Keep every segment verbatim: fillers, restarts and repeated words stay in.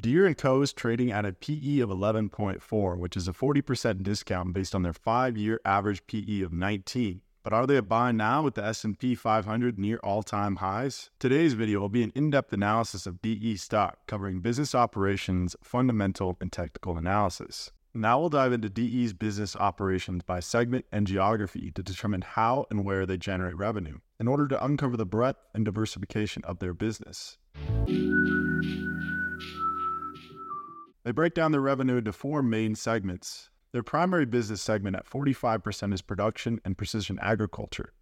Deere and Co. is trading at a P E of eleven point four, which is a forty percent discount based on their five-year average P E of nineteen. But are they a buy now with the S and P five hundred near all-time highs? Today's video will be an in-depth analysis of D E stock, covering business operations, fundamental, and technical analysis. Now we'll dive into D E's business operations by segment and geography to determine how and where they generate revenue, in order to uncover the breadth and diversification of their business. They break down their revenue into four main segments. Their primary business segment at forty-five percent is production and precision agriculture,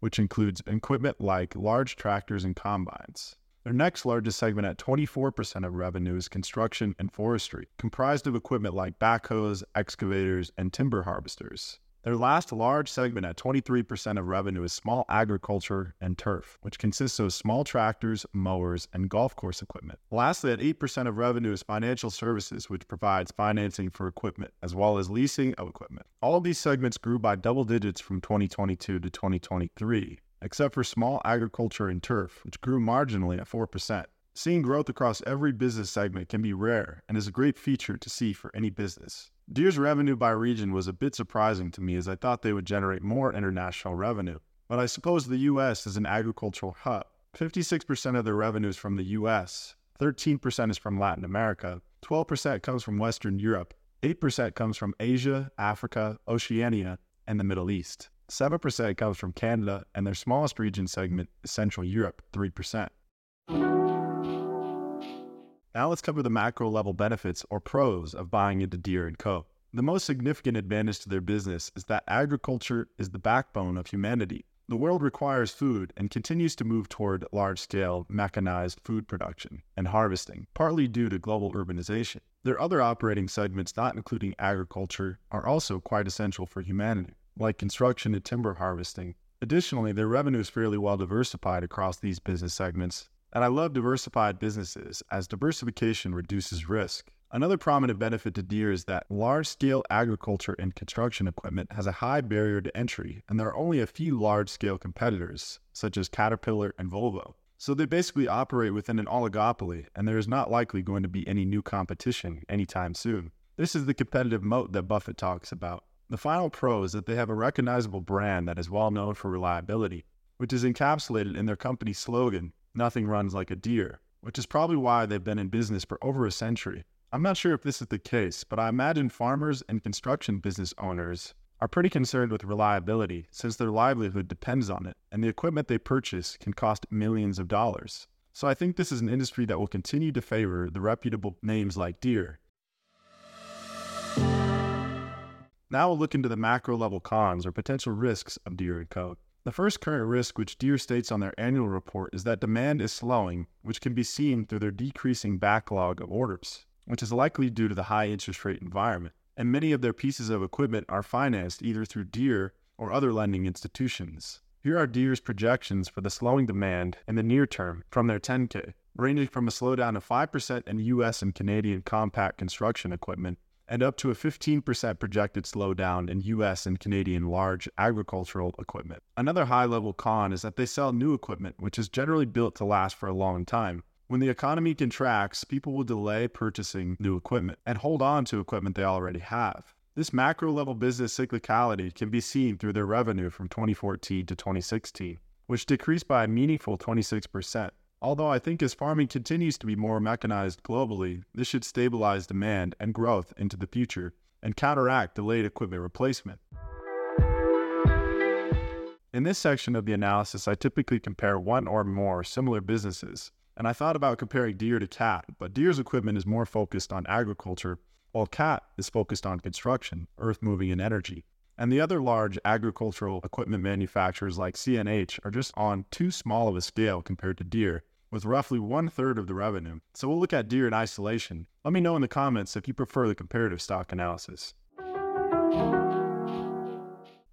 which includes equipment like large tractors and combines. Their next largest segment at twenty-four percent of revenue is construction and forestry, comprised of equipment like backhoes, excavators, and timber harvesters. Their last large segment at twenty-three percent of revenue is small agriculture and turf, which consists of small tractors, mowers, and golf course equipment. Lastly, at eight percent of revenue is financial services, which provides financing for equipment, as well as leasing of equipment. All of these segments grew by double digits from twenty twenty-two to twenty twenty-three, except for small agriculture and turf, which grew marginally at four percent. Seeing growth across every business segment can be rare and is a great feature to see for any business. Deere's revenue by region was a bit surprising to me, as I thought they would generate more international revenue. But I suppose the U S is an agricultural hub. fifty-six percent of their revenue is from the U S, thirteen percent is from Latin America, twelve percent comes from Western Europe, eight percent comes from Asia, Africa, Oceania, and the Middle East. seven percent comes from Canada, and their smallest region segment is Central Europe, three percent. Now let's cover the macro level benefits or pros of buying into Deere and Co. The most significant advantage to their business is that agriculture is the backbone of humanity. The world requires food and continues to move toward large-scale mechanized food production and harvesting, partly due to global urbanization. Their other operating segments, not including agriculture, are also quite essential for humanity, like construction and timber harvesting. Additionally, their revenue is fairly well diversified across these business segments. And I love diversified businesses, as diversification reduces risk. Another prominent benefit to Deere is that large-scale agriculture and construction equipment has a high barrier to entry, and there are only a few large-scale competitors, such as Caterpillar and Volvo. So they basically operate within an oligopoly, and there is not likely going to be any new competition anytime soon. This is the competitive moat that Buffett talks about. The final pro is that they have a recognizable brand that is well known for reliability, which is encapsulated in their company's slogan, "Nothing runs like a Deere," which is probably why they've been in business for over a century. I'm not sure if this is the case, but I imagine farmers and construction business owners are pretty concerned with reliability, since their livelihood depends on it, and the equipment they purchase can cost millions of dollars. So I think this is an industry that will continue to favor the reputable names like Deere. Now we'll look into the macro level cons or potential risks of Deere and Co. The first current risk, which Deere states on their annual report, is that demand is slowing, which can be seen through their decreasing backlog of orders, which is likely due to the high interest rate environment. And many of their pieces of equipment are financed either through Deere or other lending institutions. Here are Deere's projections for the slowing demand in the near term from their ten K, ranging from a slowdown of five percent in U S and Canadian compact construction equipment, and up to a fifteen percent projected slowdown in U S and Canadian large agricultural equipment. Another high-level con is that they sell new equipment, which is generally built to last for a long time. When the economy contracts, people will delay purchasing new equipment and hold on to equipment they already have. This macro-level business cyclicality can be seen through their revenue from twenty fourteen to twenty sixteen, which decreased by a meaningful twenty-six percent. Although I think as farming continues to be more mechanized globally, this should stabilize demand and growth into the future and counteract delayed equipment replacement. In this section of the analysis, I typically compare one or more similar businesses, and I thought about comparing Deere to Cat, but Deere's equipment is more focused on agriculture, while Cat is focused on construction, earth moving, and energy. And the other large agricultural equipment manufacturers like C N H are just on too small of a scale compared to Deere, with roughly one-third of the revenue. So we'll look at Deere in isolation. Let me know in the comments if you prefer the comparative stock analysis.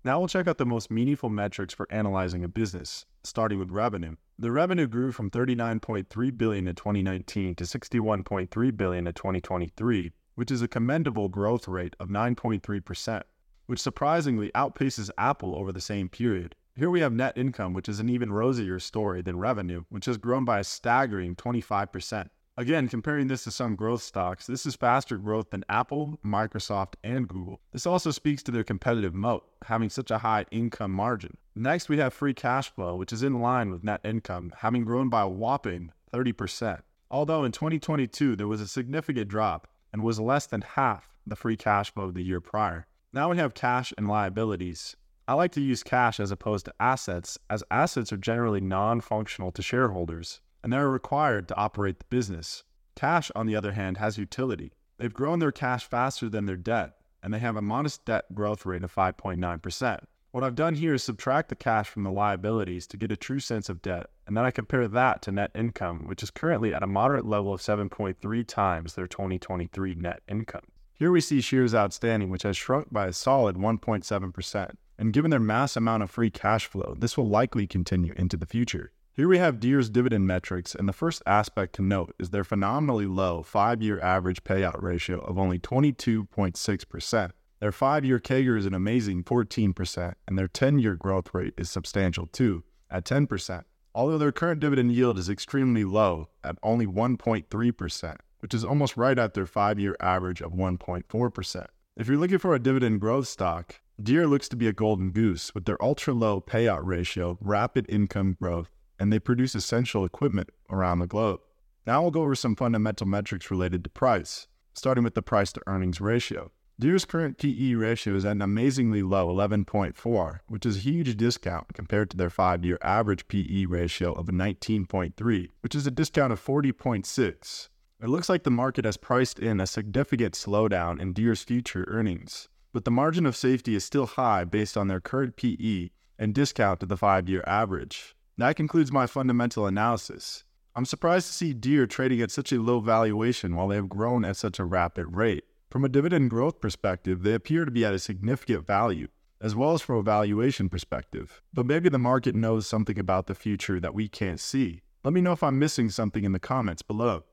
Now we'll check out the most meaningful metrics for analyzing a business, starting with revenue. The revenue grew from thirty-nine point three billion dollars in twenty nineteen to sixty-one point three billion dollars in twenty twenty-three, which is a commendable growth rate of nine point three percent. which surprisingly outpaces Apple over the same period. Here we have net income, which is an even rosier story than revenue, which has grown by a staggering twenty-five percent. Again, comparing this to some growth stocks, this is faster growth than Apple, Microsoft, and Google. This also speaks to their competitive moat, having such a high income margin. Next, we have free cash flow, which is in line with net income, having grown by a whopping thirty percent. Although in twenty twenty-two, there was a significant drop and was less than half the free cash flow of the year prior. Now we have cash and liabilities. I like to use cash as opposed to assets, as assets are generally non-functional to shareholders, and they're required to operate the business. Cash, on the other hand, has utility. They've grown their cash faster than their debt, and they have a modest debt growth rate of five point nine percent. What I've done here is subtract the cash from the liabilities to get a true sense of debt, and then I compare that to net income, which is currently at a moderate level of seven point three times their twenty twenty-three net income. Here we see shares outstanding, which has shrunk by a solid one point seven percent, and given their mass amount of free cash flow, this will likely continue into the future. Here we have Deere's dividend metrics, and the first aspect to note is their phenomenally low five-year average payout ratio of only twenty-two point six percent. Their five-year C A G R is an amazing fourteen percent, and their ten-year growth rate is substantial too, at ten percent, although their current dividend yield is extremely low at only one point three percent, which is almost right at their five-year average of one point four percent. If you're looking for a dividend growth stock, Deere looks to be a golden goose with their ultra-low payout ratio, rapid income growth, and they produce essential equipment around the globe. Now we'll go over some fundamental metrics related to price, starting with the price-to-earnings ratio. Deere's current P E ratio is at an amazingly low eleven point four, which is a huge discount compared to their five-year average P E ratio of nineteen point three, which is a discount of forty point six. It looks like the market has priced in a significant slowdown in Deere's future earnings, but the margin of safety is still high based on their current P E and discount to the five-year average. That concludes my fundamental analysis. I'm surprised to see Deere trading at such a low valuation while they have grown at such a rapid rate. From a dividend growth perspective, they appear to be at a significant value, as well as from a valuation perspective. But maybe the market knows something about the future that we can't see. Let me know if I'm missing something in the comments below.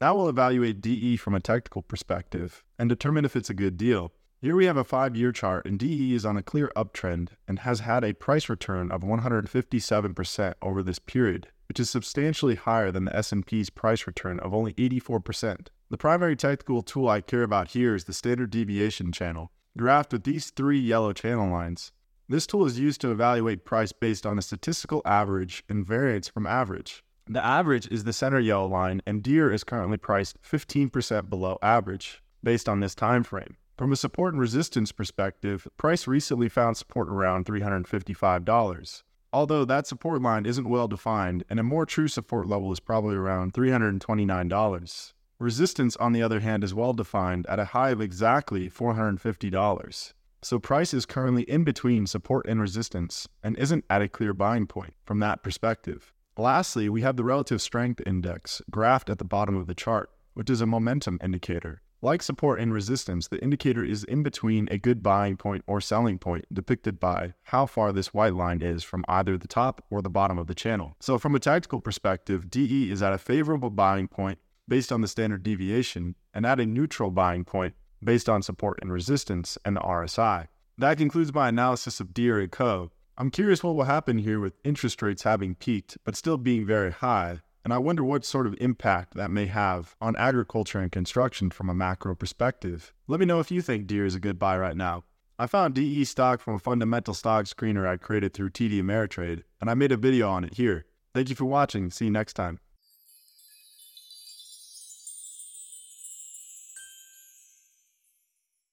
Now we'll evaluate D E from a technical perspective and determine if it's a good deal. Here we have a five-year chart, and D E is on a clear uptrend and has had a price return of one hundred fifty-seven percent over this period, which is substantially higher than the S and P's price return of only eighty-four percent. The primary technical tool I care about here is the standard deviation channel, graphed with these three yellow channel lines. This tool is used to evaluate price based on a statistical average and variance from average. The average is the center yellow line, and Deere is currently priced fifteen percent below average based on this time frame. From a support and resistance perspective, price recently found support around three hundred fifty-five dollars, although that support line isn't well defined, and a more true support level is probably around three hundred twenty-nine dollars. Resistance, on the other hand, is well defined at a high of exactly four hundred fifty dollars. So price is currently in between support and resistance and isn't at a clear buying point from that perspective. Lastly, we have the relative strength index graphed at the bottom of the chart, which is a momentum indicator. Like support and resistance, the indicator is in between a good buying point or selling point, depicted by how far this white line is from either the top or the bottom of the channel. So from a tactical perspective, D E is at a favorable buying point based on the standard deviation and at a neutral buying point based on support and resistance and the R S I. That concludes my analysis of Deere and Co. I'm curious what will happen here with interest rates having peaked but still being very high. And I wonder what sort of impact that may have on agriculture and construction from a macro perspective. Let me know if you think Deere is a good buy right now. I found D E stock from a fundamental stock screener I created through T D Ameritrade, and I made a video on it here. Thank you for watching. See you next time.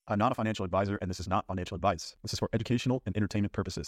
I'm not a financial advisor, and this is not financial advice. This is for educational and entertainment purposes.